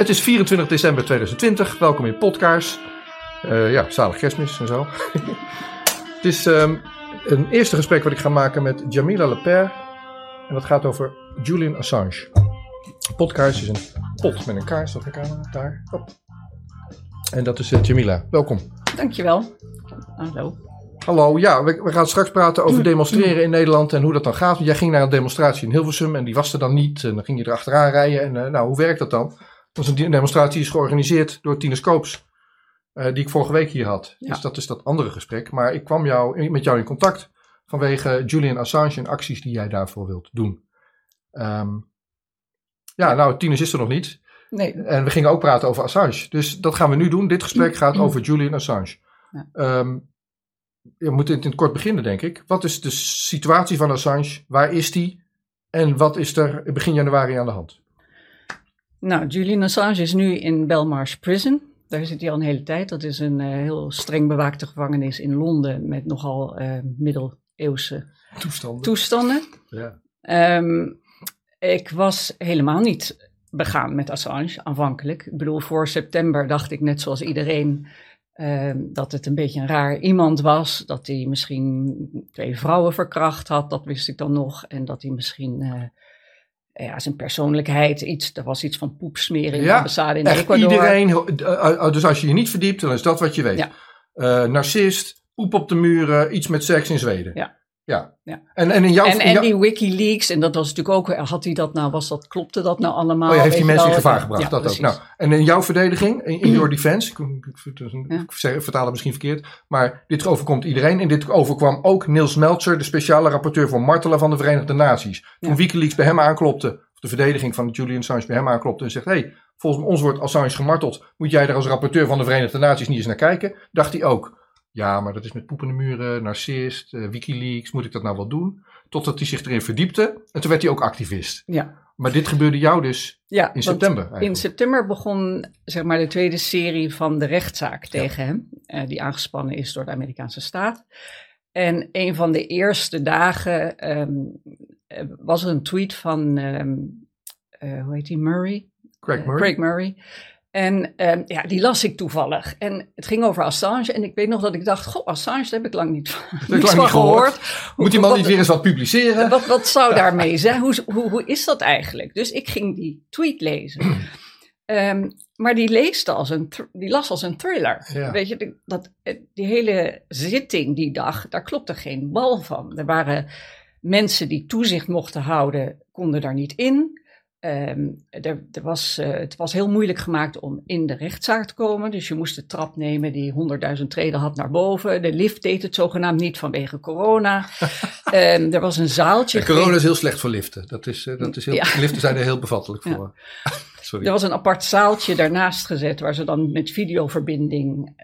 Het is 24 december 2020. Welkom in Podkaars. Zalig kerstmis en zo. Het is een eerste gesprek wat ik ga maken met Jamila Lepair. En dat gaat over Julian Assange. Podkaars is een pot met een kaars. Dat ik aan daar. Op. En dat is Jamila. Welkom. Dankjewel. Hallo. Hallo, ja, we gaan straks praten over demonstreren in Nederland en hoe dat dan gaat. Jij ging naar een demonstratie in Hilversum en die was er dan niet. En dan ging je er achteraan rijden. En hoe werkt dat dan? Dat is een demonstratie is georganiseerd door Tine Schoops, die ik vorige week hier had. Ja. Dus dat is dat andere gesprek. Maar ik kwam met jou in contact vanwege Julian Assange en acties die jij daarvoor wilt doen. Tine is er nog niet. Nee. En we gingen ook praten over Assange. Dus dat gaan we nu doen. Dit gesprek gaat over Julian Assange. Ja. Je moet in het kort beginnen, denk ik. Wat is de situatie van Assange? Waar is die? En wat is er begin januari aan de hand? Nou, Julian Assange is nu in Belmarsh Prison. Daar zit hij al een hele tijd. Dat is een heel streng bewaakte gevangenis in Londen met nogal middeleeuwse toestanden. Ja. Ik was helemaal niet begaan met Assange aanvankelijk. Ik bedoel, voor september dacht ik net zoals iedereen dat het een beetje een raar iemand was. Dat hij misschien 2 vrouwen verkracht had, dat wist ik dan nog. En dat hij misschien zijn persoonlijkheid, er was iets van poepsmeren in de ambassade in Ecuador. Iedereen, dus als je niet verdiept, dan is dat wat je weet. Ja. Narcist, poep op de muren, iets met seks in Zweden. Ja. Ja. Ja. En die WikiLeaks, en dat was natuurlijk ook, klopte dat nou allemaal? Oh ja, heeft die mensen in gevaar gebracht, ja, dat precies. Ook. Nou, en in jouw verdediging, in your defense, ik vertaal het misschien verkeerd, maar dit overkomt iedereen en dit overkwam ook Nils Melzer, de speciale rapporteur voor martelen van de Verenigde Naties. Toen WikiLeaks bij hem aanklopte, de verdediging van Julian Assange bij hem aanklopte en zegt, volgens ons wordt Assange gemarteld, moet jij er als rapporteur van de Verenigde Naties niet eens naar kijken? Dacht hij ook. Ja, maar dat is met poepende muren, narcist, WikiLeaks, moet ik dat nou wel doen? Totdat hij zich erin verdiepte en toen werd hij ook activist. Ja. Maar dit gebeurde jou dus in september eigenlijk. In september begon de tweede serie van de rechtszaak tegen hem, die aangespannen is door de Amerikaanse staat. En een van de eerste dagen was er een tweet van, hoe heet die, Murray? Craig Murray. En die las ik toevallig. En het ging over Assange. En ik weet nog dat ik dacht, Assange, daar heb ik lang niet gehoord. Moet die man niet weer eens wat publiceren? Wat zou daarmee zijn? Hoe is dat eigenlijk? Dus ik ging die tweet lezen. Maar die las als een thriller. Ja. Weet je, die hele zitting die dag, daar klopte geen bal van. Er waren mensen die toezicht mochten houden, konden daar niet in. Het was heel moeilijk gemaakt om in de rechtszaak te komen. Dus je moest de trap nemen die 100.000 treden had naar boven. De lift deed het zogenaamd niet vanwege corona. Er was een zaaltje. Ja, corona is heel slecht voor liften. Liften zijn er heel bevattelijk voor. Ja. Sorry. Er was een apart zaaltje daarnaast gezet waar ze dan met videoverbinding,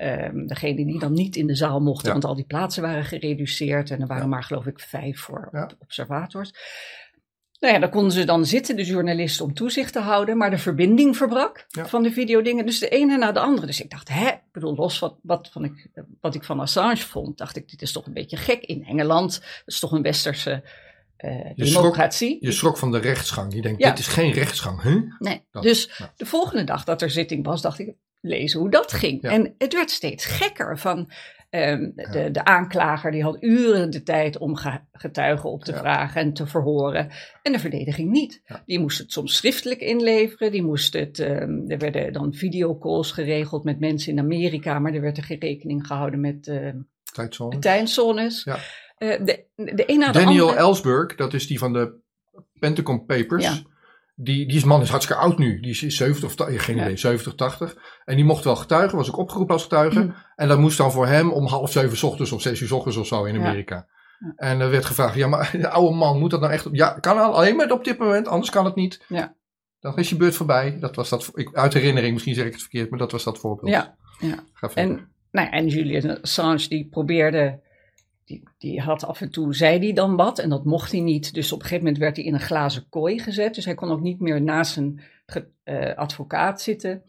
degene die dan niet in de zaal mochten, want al die plaatsen waren gereduceerd. En er waren maar geloof ik 5 voor observators. Nou ja, daar konden ze dan zitten, de journalisten, om toezicht te houden. Maar de verbinding verbrak van de videodingen. Dus de ene na de andere. Dus ik dacht, los wat ik van Assange vond, dacht ik, dit is toch een beetje gek in Engeland. Dat is toch een westerse democratie. Je schrok van de rechtsgang. Je denkt, dit is geen rechtsgang. Huh? Nee, de volgende dag dat er zitting was, dacht ik, lezen hoe dat ging. Ja. En het werd steeds gekker van... De aanklager die had uren de tijd om getuigen op te vragen en te verhoren. En de verdediging niet. Ja. Die moest het soms schriftelijk inleveren. Er werden dan videocalls geregeld met mensen in Amerika. Maar er werd er rekening gehouden met tijdzones. Ja. Daniel Ellsberg, dat is die van de Pentagon Papers. Ja. Die man is hartstikke oud nu. Die is 70, 80. En die mocht wel getuigen, was ook opgeroepen als getuige. Mm. En dat moest dan voor hem om 6:30 ochtends of 6:00 ochtends of zo in Amerika. Ja. En er werd gevraagd, maar de oude man moet dat nou echt... Ja, kan alleen maar op dit moment, anders kan het niet. Ja. Dan is je beurt voorbij. Dat was dat, uit herinnering, misschien zeg ik het verkeerd, maar dat was dat voorbeeld. Ja, ja. Ga verder. En Julian Assange die probeerde... Die had af en toe, zei hij dan wat en dat mocht hij niet. Dus op een gegeven moment werd hij in een glazen kooi gezet. Dus hij kon ook niet meer naast zijn advocaat zitten.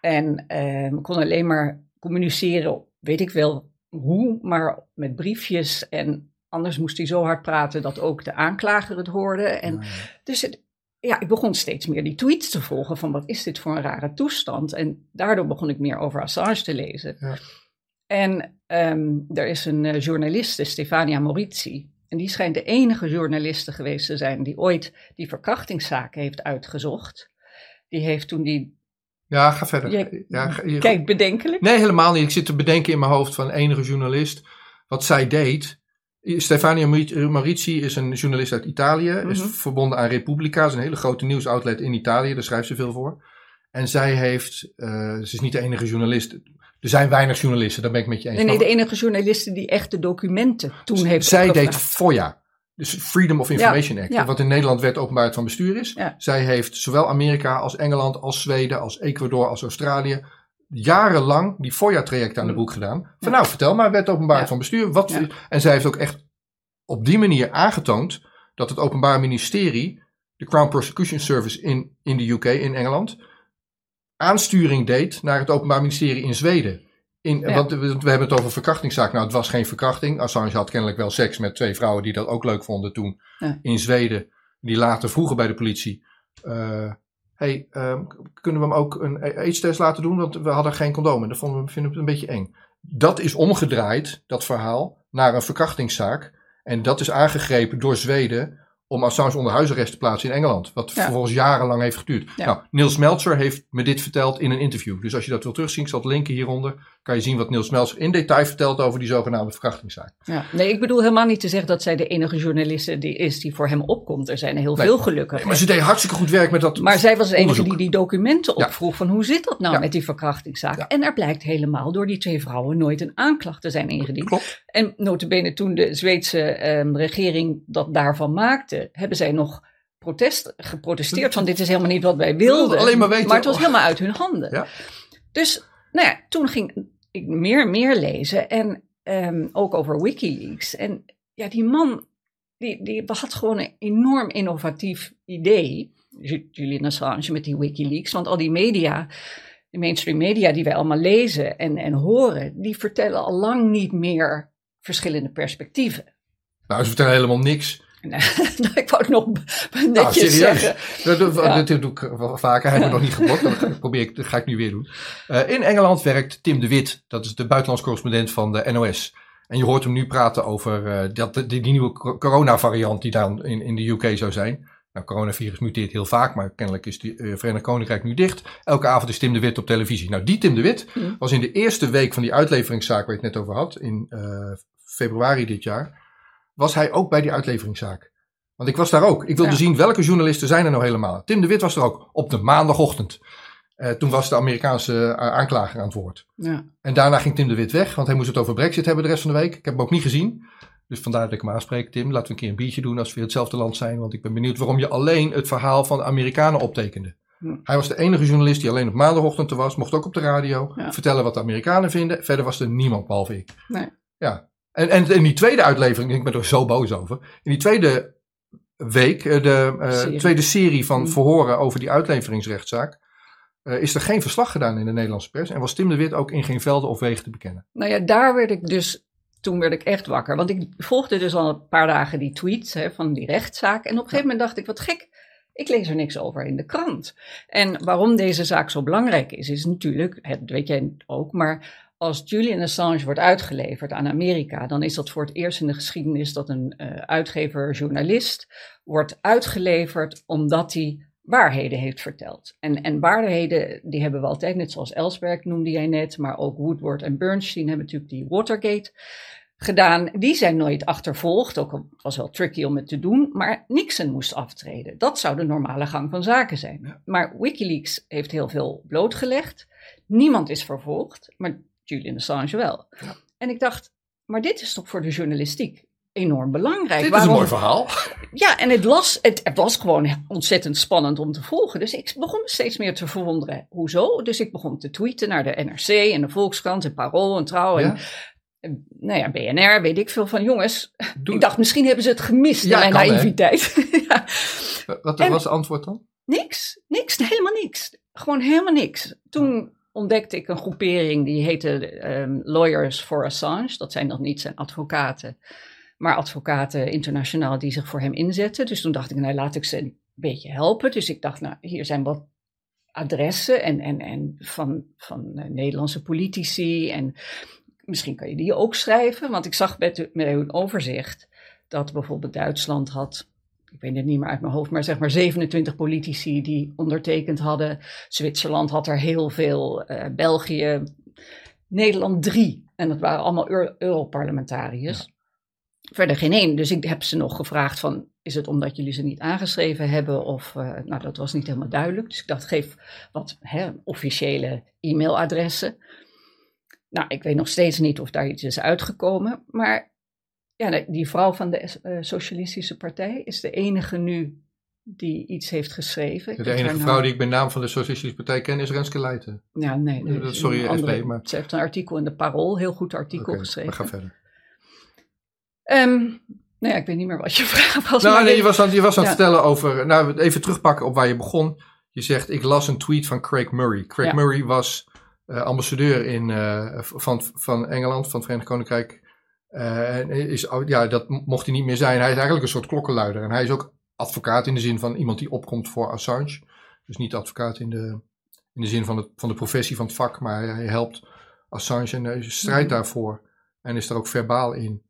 En kon alleen maar communiceren, weet ik wel hoe, maar met briefjes. En anders moest hij zo hard praten dat ook de aanklager het hoorde. En, dus het, ja, ik begon steeds meer die tweets te volgen van wat is dit voor een rare toestand. En daardoor begon ik meer over Assange te lezen. Ja. En er is een journaliste, Stefania Maurizi. En die schijnt de enige journaliste geweest te zijn die ooit die verkrachtingszaak heeft uitgezocht. Die heeft toen die... Ja, ga verder. Kijk, bedenkelijk. Nee, helemaal niet. Ik zit te bedenken in mijn hoofd van enige journalist. Wat zij deed... Stefania Maurizi is een journalist uit Italië. Mm-hmm. Is verbonden aan Repubblica. Is een hele grote nieuwsoutlet in Italië. Daar schrijft ze veel voor. En zij heeft... ze is niet de enige journalist... Er zijn weinig journalisten, daar ben ik met je eens. Nee, de enige journalisten die echt de documenten toen heeft opgevraagd. Zij deed FOIA, dus Freedom of Information Act. Ja. Wat in Nederland wet openbaarheid van bestuur is. Ja. Zij heeft zowel Amerika als Engeland, als Zweden, als Ecuador, als Australië... jarenlang die FOIA-trajecten aan de boek gedaan. Van nou, vertel maar, wet openbaarheid van bestuur. Wat, en zij heeft ook echt op die manier aangetoond... dat het Openbaar Ministerie, de Crown Prosecution Service in de UK, in Engeland... aansturing deed naar het Openbaar Ministerie in Zweden. Want we hebben het over verkrachtingszaak. Nou, het was geen verkrachting. Assange had kennelijk wel seks met twee vrouwen die dat ook leuk vonden toen in Zweden. Die later vroegen bij de politie... kunnen we hem ook een AIDS-test laten doen? Want we hadden geen condoom en dat vinden we een beetje eng. Dat is omgedraaid, dat verhaal, naar een verkrachtingszaak. En dat is aangegrepen door Zweden... om Assange onder huisarrest te plaatsen in Engeland. Wat vervolgens jarenlang heeft geduurd. Ja. Nou, Nils Melzer heeft me dit verteld in een interview. Dus als je dat wil terugzien, ik zal het linken hieronder. Kan je zien wat Nils Melzer in detail vertelt over die zogenaamde verkrachtingszaak. Ja. Nee, ik bedoel helemaal niet te zeggen dat zij de enige journaliste die is die voor hem opkomt. Er zijn er heel veel gelukkig. Nee, maar ze deed hartstikke goed werk met dat onderzoek. Maar zij was de enige die documenten opvroeg van hoe zit dat nou met die verkrachtingszaak. Ja. En er blijkt helemaal door die twee vrouwen nooit een aanklacht te zijn ingediend. Klopt. En nota bene toen de Zweedse regering dat daarvan maakte. Hebben zij nog geprotesteerd van dit is helemaal niet wat wij wilden. Alleen maar weten. Maar het was helemaal uit hun handen. Ja. Dus nou ja, toen ging ik meer en meer lezen en ook over WikiLeaks. En ja, die man die had gewoon een enorm innovatief idee, Julian Assange met die WikiLeaks, want al die media, de mainstream media die wij allemaal lezen en horen, die vertellen al lang niet meer verschillende perspectieven. Nou, ze vertellen helemaal niks. Ik wou het nog netjes zeggen. Dat doe ik wel vaker. Hij heeft me nog niet geblokt. Dat ga ik nu weer doen. In Engeland werkt Tim de Wit. Dat is de buitenlands correspondent van de NOS. En je hoort hem nu praten over die nieuwe coronavariant die dan in de UK zou zijn. Nou, coronavirus muteert heel vaak, maar kennelijk is het Verenigd Koninkrijk nu dicht. Elke avond is Tim de Wit op televisie. Nou, die Tim de Wit was in de eerste week van die uitleveringszaak waar je het net over had, in februari dit jaar... was hij ook bij die uitleveringszaak. Want ik was daar ook. Ik wilde zien welke journalisten zijn er nou helemaal. Tim de Wit was er ook op de maandagochtend. Toen was de Amerikaanse aanklager aan het woord. Ja. En daarna ging Tim de Wit weg, want hij moest het over Brexit hebben de rest van de week. Ik heb hem ook niet gezien. Dus vandaar dat ik hem aanspreek. Tim, laten we een keer een biertje doen als we weer hetzelfde land zijn. Want ik ben benieuwd waarom je alleen het verhaal van de Amerikanen optekende. Ja. Hij was de enige journalist die alleen op maandagochtend er was. Mocht ook op de radio vertellen wat de Amerikanen vinden. Verder was er niemand, behalve ik. Nee. Ja. En in die tweede uitlevering, ik ben er zo boos over. In die tweede week, de tweede serie van verhoren over die uitleveringsrechtszaak. Is er geen verslag gedaan in de Nederlandse pers. En was Tim de Wit ook in geen velden of wegen te bekennen. Nou ja, daar werd ik dus, toen werd ik echt wakker. Want ik volgde dus al een paar dagen die tweets van die rechtszaak. En op een gegeven moment dacht ik, wat gek. Ik lees er niks over in de krant. En waarom deze zaak zo belangrijk is natuurlijk, dat weet jij ook, maar... Als Julian Assange wordt uitgeleverd aan Amerika, dan is dat voor het eerst in de geschiedenis dat een uitgever-journalist wordt uitgeleverd omdat hij waarheden heeft verteld. En waarheden, die hebben we altijd, net zoals Ellsberg noemde jij net, maar ook Woodward en Bernstein hebben natuurlijk die Watergate gedaan. Die zijn nooit achtervolgd, ook al was wel tricky om het te doen, maar Nixon moest aftreden. Dat zou de normale gang van zaken zijn. Maar WikiLeaks heeft heel veel blootgelegd. Niemand is vervolgd, maar Julian Assange wel. Ja. En ik dacht, maar dit is toch voor de journalistiek enorm belangrijk. Dit is een mooi verhaal. Ja, en het was gewoon ontzettend spannend om te volgen. Dus ik begon me steeds meer te verwonderen. Hoezo? Dus ik begon te tweeten naar de NRC en de Volkskrant en Parool en Trouw en nou ja, BNR, weet ik veel van jongens. Ik dacht, misschien hebben ze het gemist in mijn naïviteit. Wat was het antwoord dan? Niks, helemaal niks. Gewoon helemaal niks. Toen ontdekte ik een groepering die heette Lawyers for Assange. Dat zijn nog niet zijn advocaten, maar advocaten internationaal die zich voor hem inzetten. Dus toen dacht ik, nou laat ik ze beetje helpen. Dus ik dacht, nou, hier zijn wat adressen en van Nederlandse politici. En misschien kan je die ook schrijven. Want ik zag met hun overzicht dat bijvoorbeeld Duitsland had, ik weet het niet meer uit mijn hoofd, maar zeg maar 27 politici die ondertekend hadden. Zwitserland had er heel veel, België, Nederland 3. En dat waren allemaal Europarlementariërs. Ja. Verder geen één. Dus ik heb ze nog gevraagd van, is het omdat jullie ze niet aangeschreven hebben? Of, nou, dat was niet helemaal duidelijk. Dus ik dacht, geef wat officiële e-mailadressen. Nou, ik weet nog steeds niet of daar iets is uitgekomen. Maar ja, die vrouw van de Socialistische Partij is de enige nu die iets heeft geschreven. De enige vrouw die ik bij naam van de Socialistische Partij ken is Renske Leijten. Ja, nee. Sorry, SP, maar ze heeft een artikel in de Parool, heel goed artikel geschreven. We gaan verder. Nou ja, ik weet niet meer wat je vraag was. Nou, nee, je was aan het vertellen over. Nou, even terugpakken op waar je begon. Je zegt, ik las een tweet van Craig Murray. Craig Murray was ambassadeur van Engeland, van het Verenigd Koninkrijk. Dat mocht hij niet meer zijn. Hij is eigenlijk een soort klokkenluider. En hij is ook advocaat in de zin van iemand die opkomt voor Assange. Dus niet advocaat in de zin van de professie, van het vak. Maar hij helpt Assange en hij strijdt daarvoor. En is er ook verbaal in.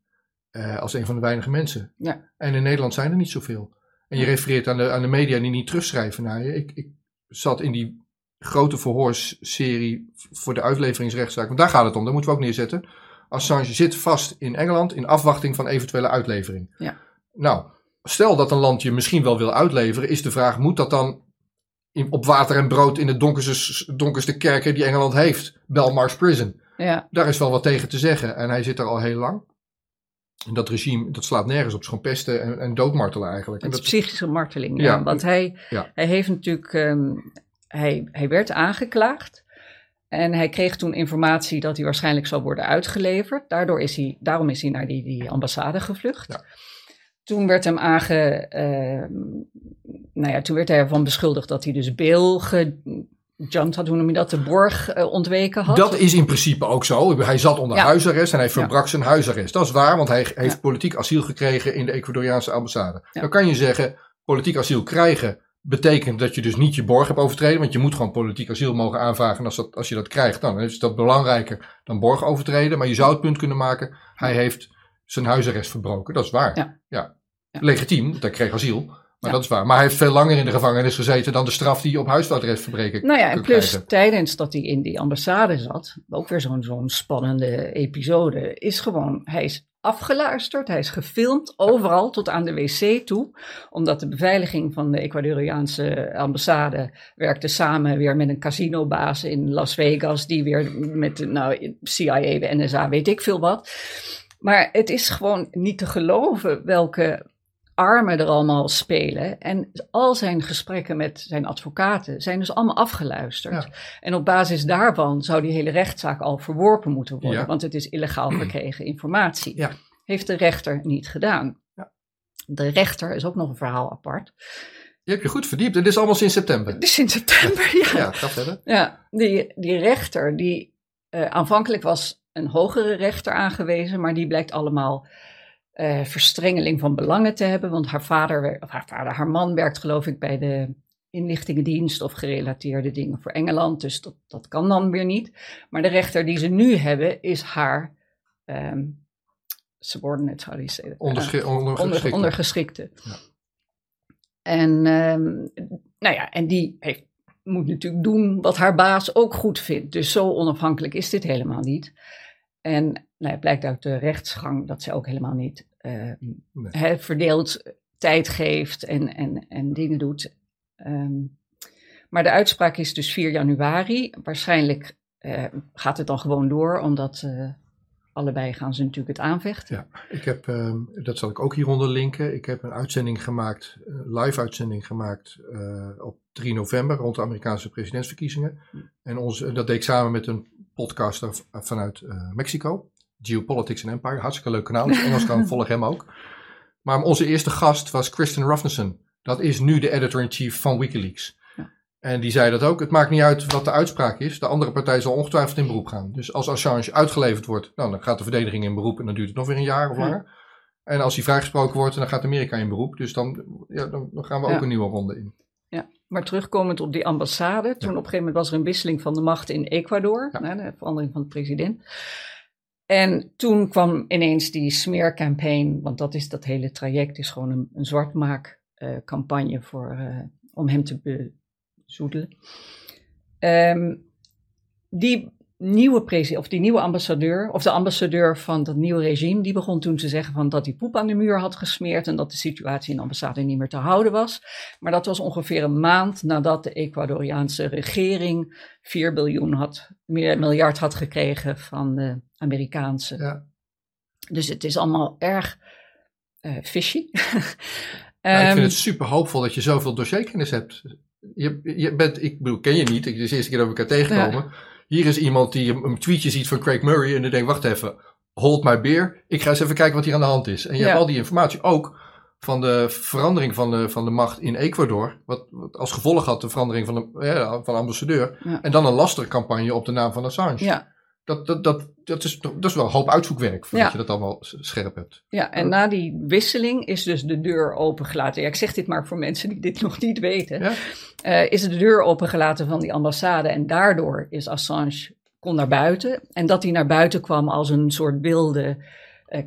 Als een van de weinige mensen. Ja. En in Nederland zijn er niet zoveel. En je refereert aan de media die niet terugschrijven naar je. Ik zat in die grote verhoorsserie voor de uitleveringsrechtszaak. Want daar gaat het om. Dat moeten we ook neerzetten. Assange zit vast in Engeland in afwachting van eventuele uitlevering. Ja. Nou, stel dat een land je misschien wel wil uitleveren. Is de vraag, moet dat dan op water en brood in de donkerste kerken die Engeland heeft? Belmarsh Prison. Ja. Daar is wel wat tegen te zeggen. En hij zit daar al heel lang. En dat regime, dat slaat nergens op. Het is gewoon pesten en doodmartelen eigenlijk. Het is psychische marteling, ja. Want hij heeft natuurlijk, hij werd aangeklaagd. En hij kreeg toen informatie dat hij waarschijnlijk zou worden uitgeleverd. Daarom is hij naar die ambassade gevlucht. Ja. Toen werd hem toen werd hij ervan beschuldigd dat hij dus bail de borg ontweken had. Dat is in principe ook zo. Hij zat onder huisarrest en hij verbrak zijn huisarrest. Dat is waar, want hij heeft politiek asiel gekregen in de Ecuadoriaanse ambassade. Ja. Dan kan je zeggen, politiek asiel krijgen betekent dat je dus niet je borg hebt overtreden. Want je moet gewoon politiek asiel mogen aanvragen. En als je dat krijgt, dan is dat belangrijker dan borg overtreden. Maar je zou het punt kunnen maken, hij heeft zijn huisarrest verbroken. Dat is waar. Ja. Legitiem, want hij kreeg asiel. Maar dat is waar. Maar hij heeft veel langer in de gevangenis gezeten dan de straf die je op huisarrestverbreken en plus krijgen. Tijdens dat hij in die ambassade zat, ook weer zo'n spannende episode, hij is afgeluisterd, hij is gefilmd, overal tot aan de wc toe. Omdat de beveiliging van de Ecuadoriaanse ambassade werkte samen weer met een casinobaas in Las Vegas, die weer met de CIA, de NSA, weet ik veel wat. Maar het is gewoon niet te geloven welke armen er allemaal spelen. En al zijn gesprekken met zijn advocaten zijn dus allemaal afgeluisterd. Ja. En op basis daarvan zou die hele rechtszaak al verworpen moeten worden. Ja. Want het is illegaal verkregen informatie. Ja. Heeft de rechter niet gedaan. Ja. De rechter is ook nog een verhaal apart. Je hebt je goed verdiept. Dit is allemaal sinds september. Ja, ga verder. Ja, die rechter die aanvankelijk was een hogere rechter aangewezen. Maar die blijkt allemaal verstrengeling van belangen te hebben, want haar man werkt geloof ik bij de inlichtingendienst of gerelateerde dingen voor Engeland, dus dat kan dan weer niet. Maar de rechter die ze nu hebben is haar subordinate, zou ik zeggen. Ondergeschikte. Ja. En die moet natuurlijk doen wat haar baas ook goed vindt, dus zo onafhankelijk is dit helemaal niet. En het blijkt uit de rechtsgang dat ze ook helemaal niet verdeeld tijd geeft en dingen doet. Maar de uitspraak is dus 4 januari. Waarschijnlijk gaat het dan gewoon door, omdat allebei gaan ze natuurlijk het aanvechten. Ja, ik heb, dat zal ik ook hieronder linken. Ik heb een live uitzending gemaakt op 3 november rond de Amerikaanse presidentsverkiezingen. En dat deed ik samen met een podcaster vanuit Mexico. Geopolitics and Empire, hartstikke leuk kanaal. Dus Engels kan volg hem ook. Maar onze eerste gast was Kristen Hrafnson. Dat is nu de editor-in-chief van WikiLeaks. Ja. En die zei dat ook. Het maakt niet uit wat de uitspraak is. De andere partij zal ongetwijfeld in beroep gaan. Dus als Assange uitgeleverd wordt, dan gaat de verdediging in beroep en dan duurt het nog weer een jaar of langer. En als die vrijgesproken wordt, dan gaat Amerika in beroep. Dus dan gaan we ook een nieuwe ronde in. Ja, maar terugkomend op die ambassade. Toen op een gegeven moment was er een wisseling van de macht in Ecuador. Ja. De verandering van de president. En toen kwam ineens die smeercampagne. Want dat hele traject is gewoon een zwartmaakcampagne om hem te bezoedelen. Die nieuwe ambassadeur, of de ambassadeur van dat nieuwe regime, die begon toen te zeggen van dat hij poep aan de muur had gesmeerd en dat de situatie in de ambassade niet meer te houden was. Maar dat was ongeveer een maand nadat de Ecuadoriaanse regering 4 miljard had gekregen van de Amerikaanse. Ja. Dus het is allemaal erg fishy. Nou, ik vind het super hoopvol dat je zoveel dossierkennis hebt. Ik ken je niet, het is de eerste keer dat we elkaar tegenkomen. Ja. Hier is iemand die een tweetje ziet van Craig Murray en die denkt, wacht even, hold my beer. Ik ga eens even kijken wat hier aan de hand is. En je hebt al die informatie ook van de verandering van de macht in Ecuador. Wat als gevolg had de verandering van de ambassadeur. Ja. En dan een lastercampagne op de naam van Assange. Ja. Dat is wel een hoop uitzoekwerk voordat je dat allemaal scherp hebt. Ja, en na die wisseling is dus de deur opengelaten. Ja, ik zeg dit maar voor mensen die dit nog niet weten. Ja? Is de deur opengelaten van die ambassade en daardoor is Assange kon naar buiten. En dat hij naar buiten kwam als een soort wilde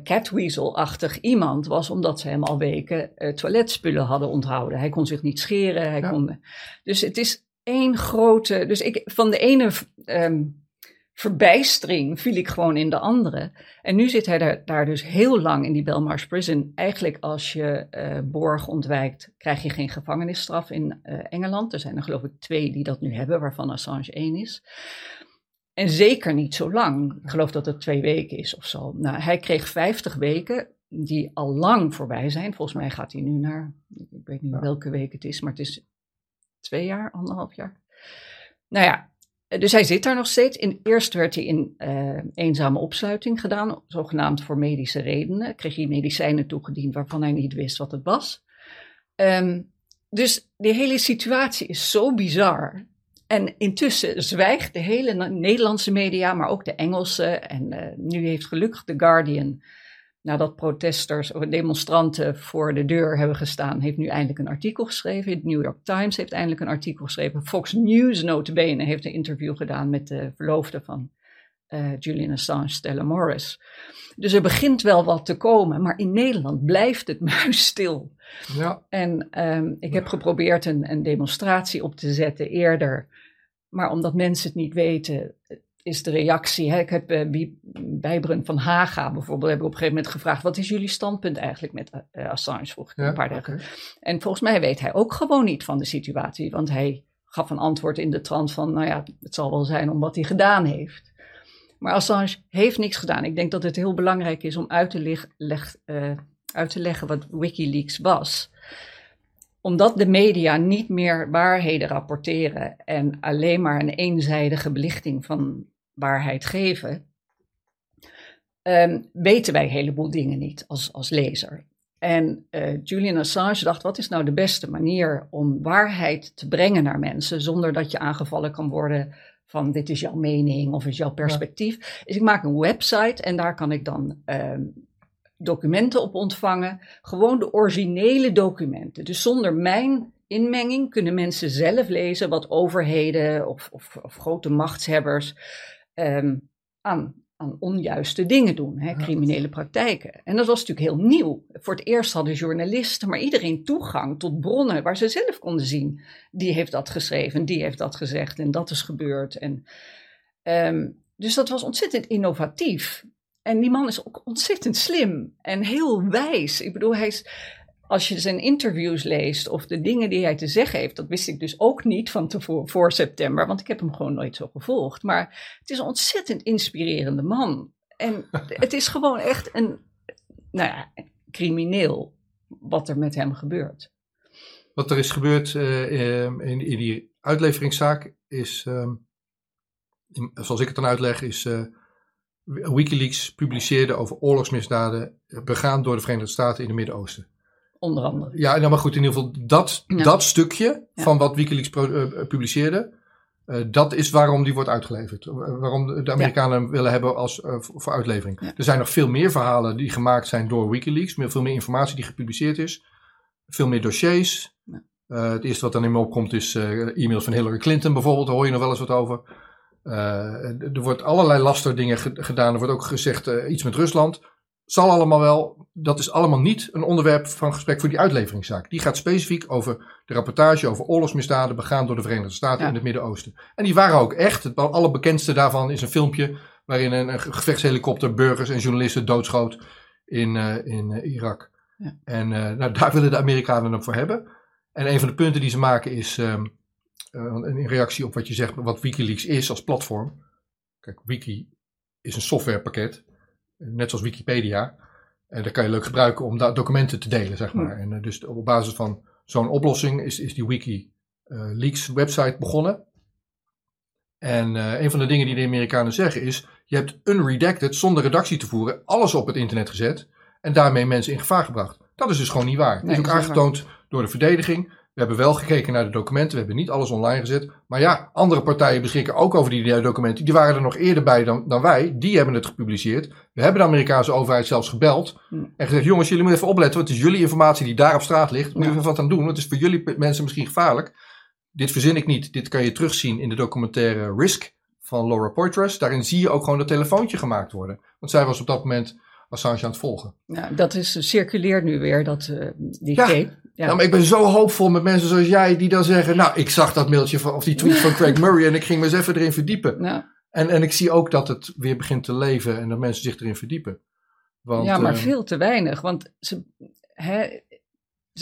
catweasel-achtig iemand was omdat ze hem al weken toiletspullen hadden onthouden. Hij kon zich niet scheren. Dus het is één grote... Dus van de ene... verbijstering viel ik gewoon in de andere. En nu zit hij daar dus heel lang in die Belmarsh Prison. Eigenlijk als je borg ontwijkt, krijg je geen gevangenisstraf in Engeland. Er zijn er geloof ik 2 die dat nu hebben, waarvan Assange 1 is. En zeker niet zo lang. Ik geloof dat het 2 weken is of zo. Nou, hij kreeg 50 weken die al lang voorbij zijn. Volgens mij gaat hij nu naar, ik weet niet welke week het is, maar het is 2 jaar, 1,5 jaar. Nou ja. Dus hij zit daar nog steeds. Eerst werd hij in eenzame opsluiting gedaan, zogenaamd voor medische redenen. Kreeg hij medicijnen toegediend waarvan hij niet wist wat het was. Dus die hele situatie is zo bizar. En intussen zwijgt de hele Nederlandse media, maar ook de Engelse. En nu heeft gelukkig The Guardian, nadat protesters of demonstranten voor de deur hebben gestaan, heeft nu eindelijk een artikel geschreven. De New York Times heeft eindelijk een artikel geschreven. Fox News nota bene heeft een interview gedaan met de verloofde van Julian Assange, Stella Morris. Dus er begint wel wat te komen, maar in Nederland blijft het muisstil. Ja. En ik heb geprobeerd een demonstratie op te zetten eerder, maar omdat mensen het niet weten... is de reactie. Hè? Ik heb Bijbrun van Haga bijvoorbeeld, heb ik op een gegeven moment gevraagd, wat is jullie standpunt eigenlijk met Assange? Vroeg ik een paar dagen. En volgens mij weet hij ook gewoon niet van de situatie, want hij gaf een antwoord in de trant van, nou ja, het zal wel zijn om wat hij gedaan heeft. Maar Assange heeft niks gedaan. Ik denk dat het heel belangrijk is om uit te leggen wat WikiLeaks was. Omdat de media niet meer waarheden rapporteren en alleen maar een eenzijdige belichting van waarheid geven, weten wij een heleboel dingen niet als lezer. En Julian Assange dacht, wat is nou de beste manier om waarheid te brengen naar mensen, zonder dat je aangevallen kan worden van dit is jouw mening of is jouw perspectief. Ja. Dus ik maak een website en daar kan ik dan documenten op ontvangen. Gewoon de originele documenten. Dus zonder mijn inmenging kunnen mensen zelf lezen wat overheden of grote machtshebbers aan onjuiste dingen doen. Hè, criminele praktijken. En dat was natuurlijk heel nieuw. Voor het eerst hadden journalisten, maar iedereen toegang tot bronnen waar ze zelf konden zien. Die heeft dat geschreven, die heeft dat gezegd en dat is gebeurd. Dus dat was ontzettend innovatief. En die man is ook ontzettend slim en heel wijs. Ik bedoel, hij is, als je zijn interviews leest of de dingen die hij te zeggen heeft, dat wist ik dus ook niet van tevoren voor september, want ik heb hem gewoon nooit zo gevolgd. Maar het is een ontzettend inspirerende man. En het is gewoon echt crimineel wat er met hem gebeurt. Wat er is gebeurd in die uitleveringszaak is, zoals ik het dan uitleg, is... WikiLeaks publiceerde over oorlogsmisdaden begaan door de Verenigde Staten in het Midden-Oosten. Onder andere. Ja, nou maar goed, in ieder geval dat stukje van wat WikiLeaks publiceerde, Dat is waarom die wordt uitgeleverd. Waarom de Amerikanen hem willen hebben als voor uitlevering. Ja. Er zijn nog veel meer verhalen die gemaakt zijn door WikiLeaks. Veel meer informatie die gepubliceerd is. Veel meer dossiers. Ja. Het eerste wat dan in me opkomt is e-mails van Hillary Clinton bijvoorbeeld. Daar hoor je nog wel eens wat over. Er wordt allerlei lasterdingen gedaan. Er wordt ook gezegd iets met Rusland. Zal allemaal wel. Dat is allemaal niet een onderwerp van gesprek voor die uitleveringszaak. Die gaat specifiek over de rapportage over oorlogsmisdaden begaan door de Verenigde Staten in het Midden-Oosten. En die waren ook echt. Het allerbekendste daarvan is een filmpje waarin een gevechtshelikopter burgers en journalisten doodschoot in Irak. Ja. En daar willen de Amerikanen hem voor hebben. En een van de punten die ze maken is in reactie op wat je zegt, wat WikiLeaks is als platform. Kijk, Wiki is een softwarepakket. Net zoals Wikipedia. En dat kan je leuk gebruiken om documenten te delen, zeg maar. En dus op basis van zo'n oplossing is die WikiLeaks website begonnen. En een van de dingen die de Amerikanen zeggen is: je hebt unredacted, zonder redactie te voeren, alles op het internet gezet. En daarmee mensen in gevaar gebracht. Dat is dus gewoon niet waar. Dat is ook aangetoond door de verdediging. We hebben wel gekeken naar de documenten. We hebben niet alles online gezet. Maar ja, andere partijen beschikken ook over die documenten. Die waren er nog eerder bij dan wij. Die hebben het gepubliceerd. We hebben de Amerikaanse overheid zelfs gebeld. En gezegd, jongens, jullie moeten even opletten. Want het is jullie informatie die daar op straat ligt. Moet je even wat aan doen. Want het is voor jullie mensen misschien gevaarlijk. Dit verzin ik niet. Dit kan je terugzien in de documentaire Risk van Laura Poitras. Daarin zie je ook gewoon dat telefoontje gemaakt worden. Want zij was op dat moment Assange aan het volgen. Ja, dat circuleert nu weer, die tape. Ja. Nou, maar ik ben zo hoopvol met mensen zoals jij die dan zeggen, nou, ik zag dat mailtje of die tweet van Craig Murray en ik ging me eens even erin verdiepen. Ja. En ik zie ook dat het weer begint te leven en dat mensen zich erin verdiepen. Want, ja, maar veel te weinig, want ze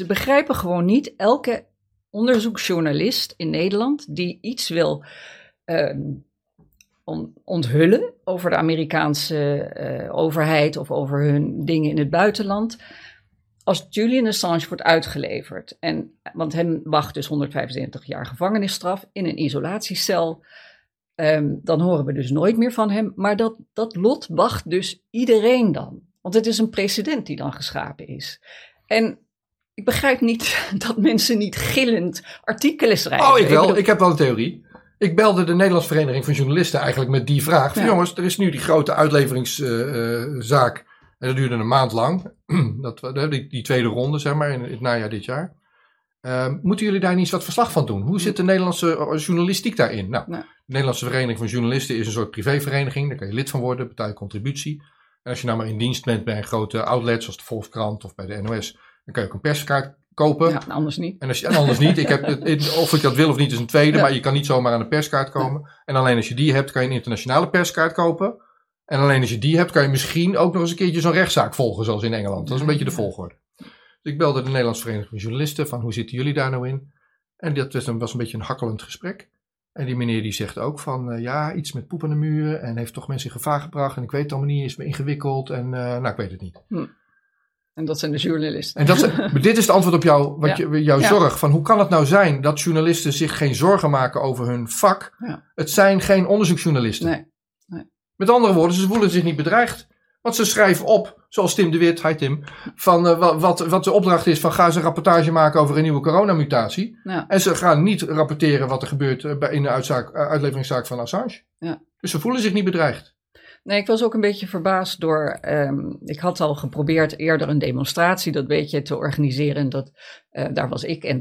begrijpen gewoon niet, elke onderzoeksjournalist in Nederland die iets wil onthullen over de Amerikaanse overheid of over hun dingen in het buitenland. Als Julian Assange wordt uitgeleverd, want hem wacht dus 125 jaar gevangenisstraf in een isolatiecel, dan horen we dus nooit meer van hem. Maar dat lot wacht dus iedereen dan. Want het is een precedent die dan geschapen is. En ik begrijp niet dat mensen niet gillend artikelen schrijven. Oh, ik wel. Ik heb wel een theorie. Ik belde de Nederlandse Vereniging van Journalisten eigenlijk met die vraag. Van, jongens, er is nu die grote uitleveringszaak. En dat duurde een maand lang. Die tweede ronde, zeg maar, in het najaar dit jaar. Moeten jullie daar niet eens wat verslag van doen? Hoe zit de Nederlandse journalistiek daarin? Nou, de Nederlandse Vereniging van Journalisten is een soort privévereniging. Daar kan je lid van worden, betaal je contributie. En als je nou maar in dienst bent bij een grote outlet, zoals de Volkskrant of bij de NOS, dan kan je ook een perskaart kopen. Ja, anders niet. Of ik dat wil of niet is een tweede, maar je kan niet zomaar aan een perskaart komen. Ja. En alleen als je die hebt, kan je een internationale perskaart kopen. En alleen als je die hebt, kan je misschien ook nog eens een keertje zo'n rechtszaak volgen, zoals in Engeland. Dat is een beetje de volgorde. Dus ik belde de Nederlandse Vereniging van Journalisten van, hoe zitten jullie daar nou in? En dat was een beetje een hakkelend gesprek. En die meneer die zegt ook van, iets met poep aan de muur en heeft toch mensen in gevaar gebracht. En ik weet het allemaal niet, is me ingewikkeld en ik weet het niet. En dat zijn de journalisten. Dit is het antwoord op jouw zorg. Van hoe kan het nou zijn dat journalisten zich geen zorgen maken over hun vak? Ja. Het zijn geen onderzoeksjournalisten. Nee. Met andere woorden, ze voelen zich niet bedreigd. Want ze schrijven op, zoals Tim de Wit, hi Tim, van wat de opdracht is van ga eens een rapportage maken over een nieuwe coronamutatie. Ja. En ze gaan niet rapporteren wat er gebeurt in de uitleveringszaak van Assange. Ja. Dus ze voelen zich niet bedreigd. Nee, ik was ook een beetje verbaasd door, ik had al geprobeerd eerder een demonstratie, dat weet je, te organiseren. En daar was ik en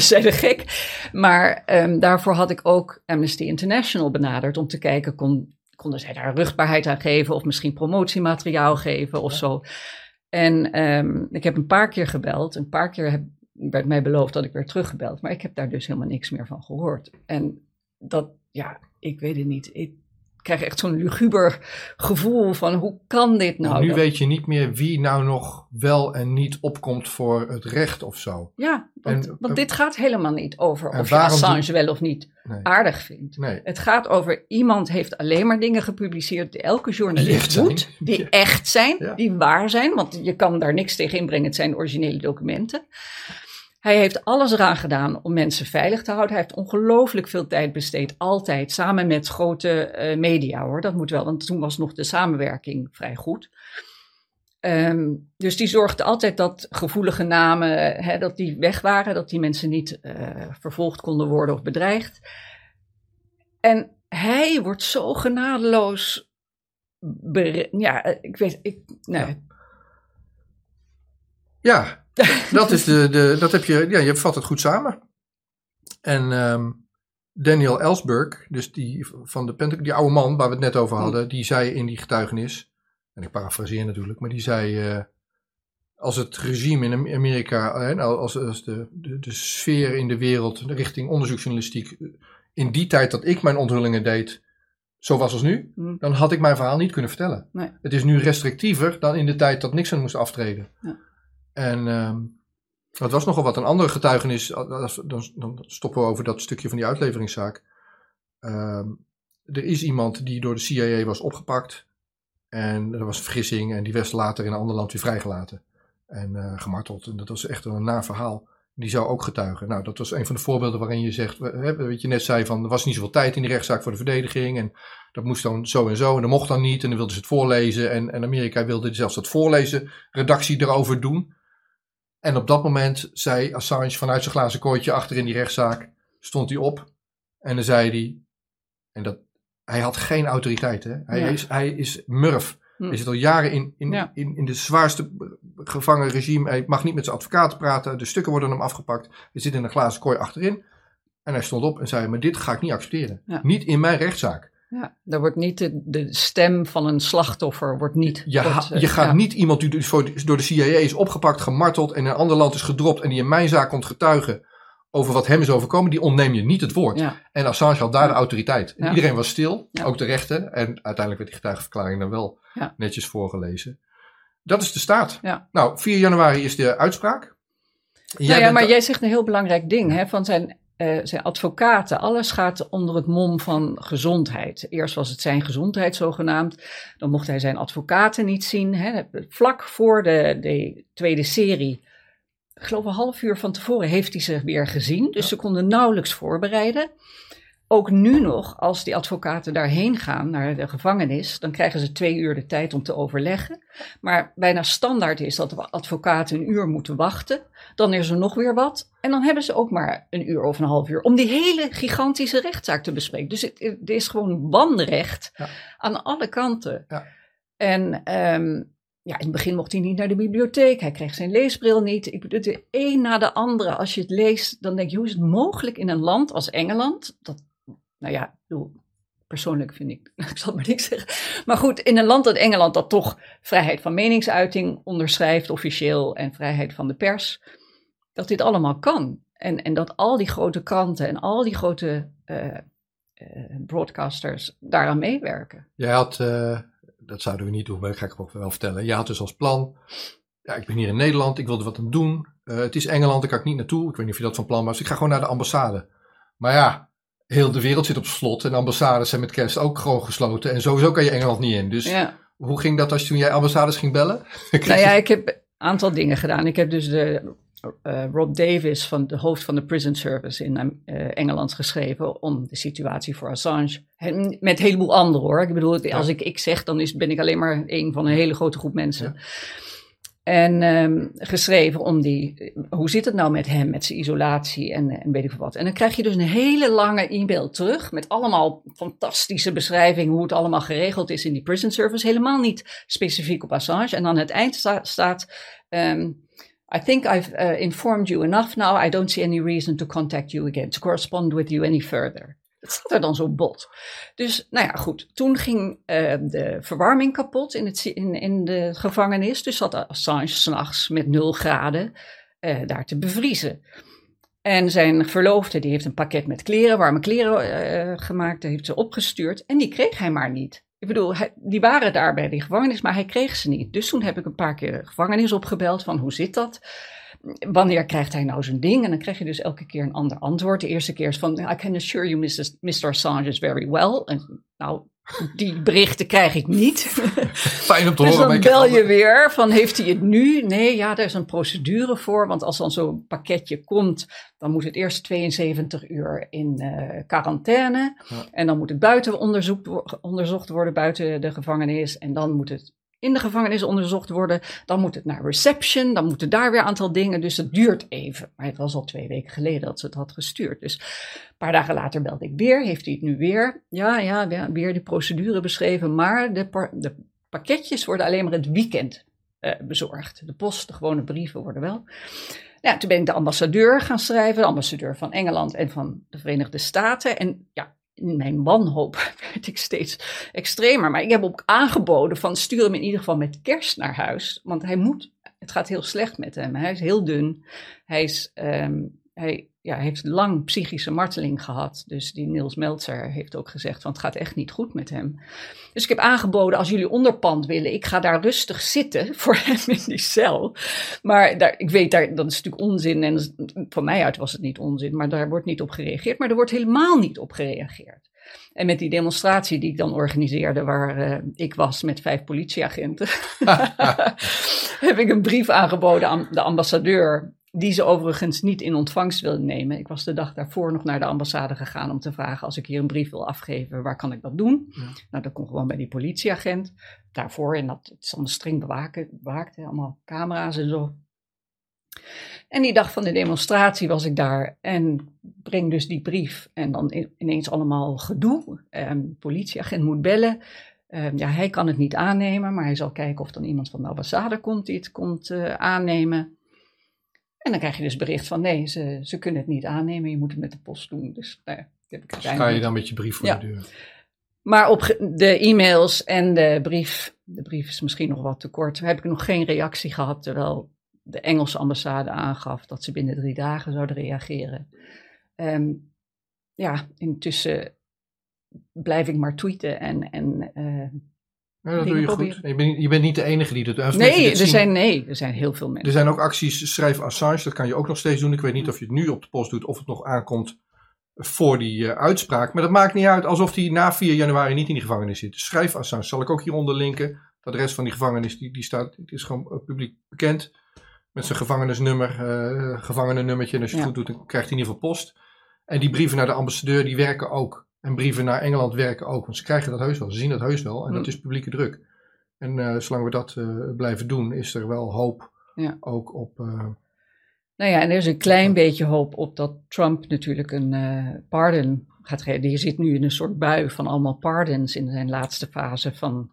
zij de gek. Maar daarvoor had ik ook Amnesty International benaderd om te kijken, konden zij daar ruchtbaarheid aan geven of misschien promotiemateriaal geven of zo. En ik heb een paar keer gebeld, werd mij beloofd dat ik weer teruggebeld. Maar ik heb daar dus helemaal niks meer van gehoord. En ik weet het niet. Ik krijg echt zo'n luguber gevoel van hoe kan dit nou? Nu weet je niet meer wie nou nog wel en niet opkomt voor het recht of zo. Ja, want dit gaat helemaal niet over of je Assange wel of niet aardig vindt. Nee. Het gaat over iemand heeft alleen maar dingen gepubliceerd die elke journalist doet. Die echt zijn, die waar zijn. Want je kan daar niks tegen inbrengen. Het zijn originele documenten. Hij heeft alles eraan gedaan om mensen veilig te houden. Hij heeft ongelooflijk veel tijd besteed, altijd, samen met grote media hoor. Dat moet wel, want toen was nog de samenwerking vrij goed. Dus die zorgde altijd dat gevoelige namen, dat die weg waren, dat die mensen niet vervolgd konden worden of bedreigd. En hij wordt zo genadeloos. Dat is dat heb je. Ja, je vat het goed samen. En Daniel Ellsberg, dus die van de Pentagon, die oude man waar we het net over hadden, die zei in die getuigenis, en ik parafraseer natuurlijk, maar die zei: als het regime in Amerika, als de sfeer in de wereld richting onderzoeksjournalistiek in die tijd dat ik mijn onthullingen deed, zo was als nu, dan had ik mijn verhaal niet kunnen vertellen. Nee. Het is nu restrictiever dan in de tijd dat Nixon moest aftreden. Ja. En dat was nogal wat. Een andere getuigenis, dan stoppen we over dat stukje van die uitleveringszaak. Er is iemand die door de CIA was opgepakt en er was een vergissing en die werd later in een ander land weer vrijgelaten en gemarteld. En dat was echt een naar verhaal. Die zou ook getuigen. Nou, dat was een van de voorbeelden waarin je zegt, wat je net zei, van er was niet zoveel tijd in die rechtszaak voor de verdediging en dat moest dan zo en zo en dat mocht dan niet en dan wilden ze het voorlezen en Amerika wilde zelfs dat voorlezen redactie erover doen. En op dat moment zei Assange vanuit zijn glazen kooitje achter in die rechtszaak, stond hij op en dan zei hij, en dat, hij had geen autoriteit, hè? Hij is murf. Hij zit al jaren in de zwaarste gevangen regime. Hij mag niet met zijn advocaat praten. De stukken worden hem afgepakt. Hij zit in een glazen kooi achterin. En hij stond op en zei, maar dit ga ik niet accepteren. Ja. Niet in mijn rechtszaak. Ja, daar wordt niet de stem van een slachtoffer wordt niet... Je gaat niet iemand die door de CIA is opgepakt, gemarteld en in een ander land is gedropt en die in mijn zaak komt getuigen over wat hem is overkomen, die ontneem je niet het woord. Ja. En Assange had daar de autoriteit. Ja. Iedereen was stil, ook de rechter. En uiteindelijk werd die getuigenverklaring dan wel netjes voorgelezen. Dat is de staat. Ja. Nou, 4 januari is de uitspraak. Jij zegt een heel belangrijk ding. Hè, van zijn advocaten, alles gaat onder het mom van gezondheid. Eerst was het zijn gezondheid zogenaamd. Dan mocht hij zijn advocaten niet zien. Hè. Vlak voor de tweede serie, ik geloof een half uur van tevoren, heeft hij zich weer gezien. Dus ze konden nauwelijks voorbereiden. Ook nu nog, als die advocaten daarheen gaan, naar de gevangenis, dan krijgen ze 2 uur de tijd om te overleggen. Maar bijna standaard is dat de advocaten 1 uur moeten wachten. Dan is er nog weer wat. En dan hebben ze ook maar 1 uur of een half uur om die hele gigantische rechtszaak te bespreken. Dus er is gewoon wanrecht aan alle kanten. Ja. En in het begin mocht hij niet naar de bibliotheek. Hij kreeg zijn leesbril niet. Ik bedoel, de een na de andere. Als je het leest, dan denk je, hoe is het mogelijk in een land als Engeland? Dat, persoonlijk vind ik, ik zal maar niks zeggen. Maar goed, in een land dat Engeland dat toch vrijheid van meningsuiting onderschrijft, officieel, en vrijheid van de pers, dat dit allemaal kan. En dat al die grote kranten en al die grote broadcasters daaraan meewerken. Jij had... Dat zouden we niet doen, maar dat ga ik ook wel vertellen. Je had dus als plan, ik ben hier in Nederland, ik wilde wat aan doen. Het is Engeland, daar kan ik niet naartoe. Ik weet niet of je dat van plan was. Ik ga gewoon naar de ambassade. Maar ja, heel de wereld zit op slot en ambassades zijn met kerst ook gewoon gesloten. En sowieso kan je Engeland niet in. Dus hoe ging dat toen jij ambassades ging bellen? Ik heb een aantal dingen gedaan. Ik heb dus Rob Davis, de hoofd van de Prison Service in Engeland, geschreven om de situatie voor Assange, en met een heleboel anderen hoor. Ik bedoel, als ik zeg, dan ben ik alleen maar een van een hele grote groep mensen. Ja. En geschreven om hoe zit het nou met hem, met zijn isolatie en weet ik veel wat. En dan krijg je dus een hele lange e-mail terug met allemaal fantastische beschrijvingen hoe het allemaal geregeld is in die Prison Service. Helemaal niet specifiek op Assange. En aan het eind staat... I think I've informed you enough now. I don't see any reason to contact you again, to correspond with you any further. Dat staat er dan zo bot. Dus, goed. Toen ging de verwarming kapot in de gevangenis. Dus zat Assange 's nachts met 0 graden daar te bevriezen. En zijn verloofde, die heeft een pakket met kleren, warme kleren gemaakt. Die heeft ze opgestuurd en die kreeg hij maar niet. Ik bedoel, die waren daar bij die gevangenis, maar hij kreeg ze niet. Dus toen heb ik een paar keer de gevangenis opgebeld van hoe zit dat? Wanneer krijgt hij nou zijn ding? En dan krijg je dus elke keer een ander antwoord. De eerste keer is van, I can assure you Mr. Assange is very well. En die berichten krijg ik niet. Fijn om te horen. Dus dan bel je weer van, heeft hij het nu? Nee, daar is een procedure voor. Want als dan zo'n pakketje komt, dan moet het eerst 72 uur in quarantaine. Ja. En dan moet het buiten onderzocht worden, buiten de gevangenis. En dan moet het in de gevangenis onderzocht worden. Dan moet het naar reception, dan moeten daar weer een aantal dingen. Dus het duurt even. Maar het was al 2 weken geleden dat ze het had gestuurd. Dus een paar dagen later belde ik weer. Heeft hij het nu weer? Ja, weer die procedure beschreven. Maar de pakketjes worden alleen maar het weekend bezorgd. De post, de gewone brieven worden wel. Ja, toen ben ik de ambassadeur gaan schrijven. De ambassadeur van Engeland en van de Verenigde Staten. En ja, in mijn wanhoop werd ik steeds extremer. Maar ik heb ook aangeboden van stuur hem in ieder geval met kerst naar huis. Want het gaat heel slecht met hem. Hij is heel dun. Hij heeft lang psychische marteling gehad. Dus die Nils Melzer heeft ook gezegd, want het gaat echt niet goed met hem. Dus ik heb aangeboden, als jullie onderpand willen, ik ga daar rustig zitten voor hem in die cel. Maar dat is natuurlijk onzin. En van mij uit was het niet onzin, maar daar wordt niet op gereageerd. Maar er wordt helemaal niet op gereageerd. En met die demonstratie die ik dan organiseerde, waar ik was met 5 politieagenten, heb ik een brief aangeboden aan de ambassadeur, die ze overigens niet in ontvangst wilde nemen. Ik was de dag daarvoor nog naar de ambassade gegaan om te vragen, als ik hier een brief wil afgeven, waar kan ik dat doen? Ja. Nou, dat kon gewoon bij die politieagent. Daarvoor, en dat is allemaal streng bewaakt, hè, allemaal camera's en zo. En die dag van de demonstratie was ik daar en breng dus die brief. En dan ineens allemaal gedoe. Politieagent moet bellen. Hij kan het niet aannemen, maar hij zal kijken of dan iemand van de ambassade komt die het komt aannemen. En dan krijg je dus bericht van nee, ze kunnen het niet aannemen, je moet het met de post doen. Dus sta je dan met je brief voor de deur. Maar op de e-mails en de brief is misschien nog wat te kort, heb ik nog geen reactie gehad, terwijl de Engelse ambassade aangaf dat ze binnen 3 dagen zouden reageren. Intussen blijf ik maar tweeten en dat doe je goed. Je bent niet de enige die dat doet. Nee, er zijn heel veel mensen. Er zijn ook acties, schrijf Assange, dat kan je ook nog steeds doen. Ik weet niet of je het nu op de post doet of het nog aankomt voor die uitspraak. Maar dat maakt niet uit, alsof hij na 4 januari niet in die gevangenis zit. Dus schrijf Assange, zal ik ook hieronder linken. Het adres van die gevangenis, die staat, het is gewoon publiek bekend. Met zijn gevangenisnummer, gevangenennummertje. En als je het goed doet, dan krijgt hij in ieder geval post. En die brieven naar de ambassadeur, die werken ook. En brieven naar Engeland werken ook, want ze krijgen dat heus wel, ze zien dat heus wel. En dat is publieke druk. En zolang we dat blijven doen, is er wel hoop ook op... en er is een klein beetje hoop op dat Trump natuurlijk een pardon gaat geven. Die zit nu in een soort bui van allemaal pardons in zijn laatste fase van...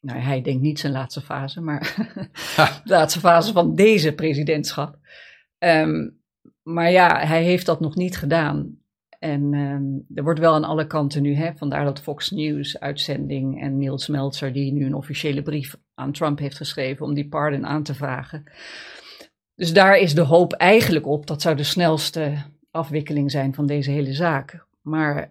Nou, hij denkt niet zijn laatste fase, maar de laatste fase van deze presidentschap. Hij heeft dat nog niet gedaan... En er wordt wel aan alle kanten nu, hè, vandaar dat Fox News uitzending en Nils Melzer die nu een officiële brief aan Trump heeft geschreven om die pardon aan te vragen. Dus daar is de hoop eigenlijk op, dat zou de snelste afwikkeling zijn van deze hele zaak. Maar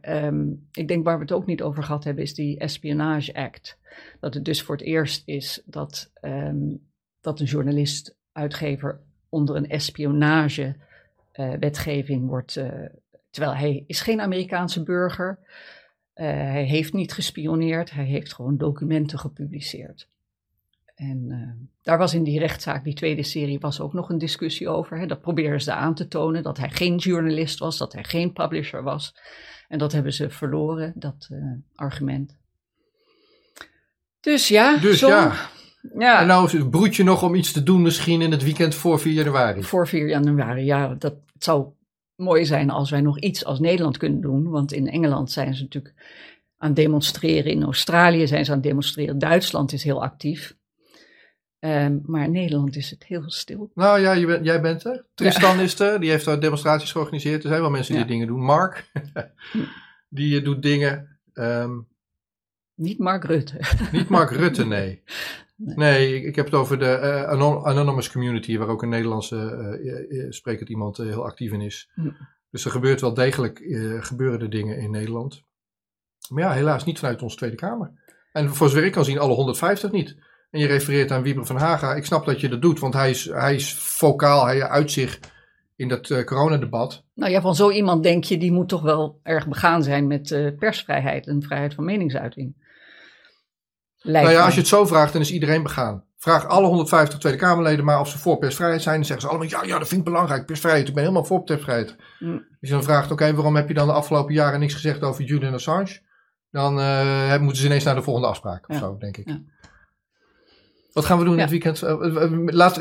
ik denk waar we het ook niet over gehad hebben is die Espionage Act. Dat het dus voor het eerst is dat een journalist, uitgever onder een espionage wetgeving wordt terwijl hij is geen Amerikaanse burger, hij heeft niet gespioneerd, hij heeft gewoon documenten gepubliceerd. En daar was in die rechtszaak, die tweede serie, was ook nog een discussie over. Hè. Dat probeerden ze aan te tonen, dat hij geen journalist was, dat hij geen publisher was. En dat hebben ze verloren, dat argument. Ja. En nou broed je nog om iets te doen misschien in het weekend voor 4 januari. Voor 4 januari, ja, dat zou... mooi zijn als wij nog iets als Nederland kunnen doen. Want in Engeland zijn ze natuurlijk aan het demonstreren. In Australië zijn ze aan het demonstreren. Duitsland is heel actief. Maar in Nederland is het heel stil. Nou ja, jij bent er. Tristan is er. Die heeft daar demonstraties georganiseerd. Er zijn wel mensen die dingen doen. Mark, die doet dingen. Niet Mark Rutte. Niet Mark Rutte, nee. Nee, ik heb het over de Anonymous Community, waar ook een Nederlandse sprekend iemand heel actief in is. Ja. Dus er gebeurt wel degelijk gebeuren er dingen in Nederland. Maar ja, helaas niet vanuit onze Tweede Kamer. En voor zover ik kan zien, alle 150 niet. En je refereert aan Wiebe van Haga. Ik snap dat je dat doet, want hij is vocaal, hij uit zich in dat coronadebat. Nou ja, van zo iemand denk je, die moet toch wel erg begaan zijn met persvrijheid en vrijheid van meningsuiting. Nou ja, als je het zo vraagt, dan is iedereen begaan. Vraag alle 150 Tweede Kamerleden maar of ze voor persvrijheid zijn. Dan zeggen ze allemaal, ja, dat vind ik belangrijk, persvrijheid. Ik ben helemaal voor persvrijheid. Als je dan vraagt, oké, waarom heb je dan de afgelopen jaren niks gezegd over Julian Assange? Dan moeten ze ineens naar de volgende afspraak of zo, denk ik. Ja. Wat gaan we doen dit weekend?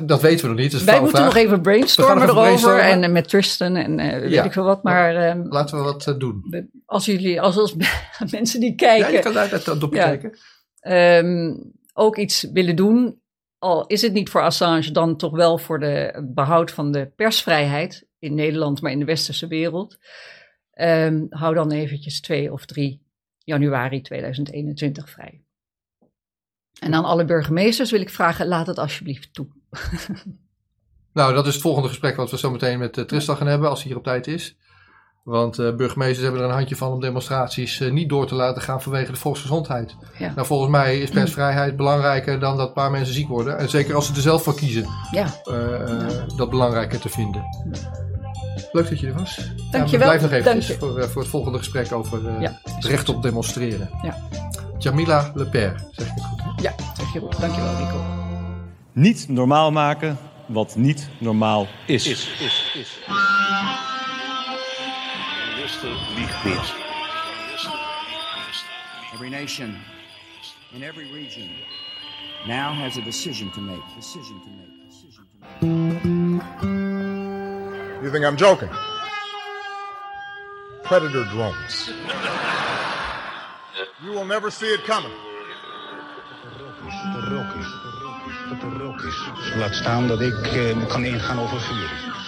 Dat weten we nog niet. Wij moeten nog even brainstormen erover. En met Tristan en weet ik veel wat. Maar laten we wat doen. Als jullie, als mensen die kijken. Ja, je kan daar het op bekijken. Ook iets willen doen. Al is het niet voor Assange, dan toch wel voor het behoud van de persvrijheid. In Nederland, maar in de westerse wereld. Hou dan eventjes 2 of 3 januari 2021 vrij. En aan alle burgemeesters wil ik vragen, laat het alsjeblieft toe. Nou, dat is het volgende gesprek wat we zo meteen met Tristan gaan hebben, als hij hier op tijd is. Want burgemeesters hebben er een handje van om demonstraties niet door te laten gaan vanwege de volksgezondheid. Ja. Nou, volgens mij is persvrijheid belangrijker dan dat een paar mensen ziek worden. En zeker als ze er zelf voor kiezen, dat belangrijker te vinden. Ja. Leuk dat je er was. Dank je wel. Blijf nog eventjes voor het volgende gesprek over het recht op demonstreren. Ja. Jamila Lepair, zeg ik het goed? Hè? Ja, zeg je goed. Dank je wel, Rico. Niet normaal maken wat niet normaal is. Is. Every nation in every region now has a decision to make. You think I'm joking? Predator drones. You will never see it coming. De Rockies. Laat staan dat ik kan ingaan over vuur.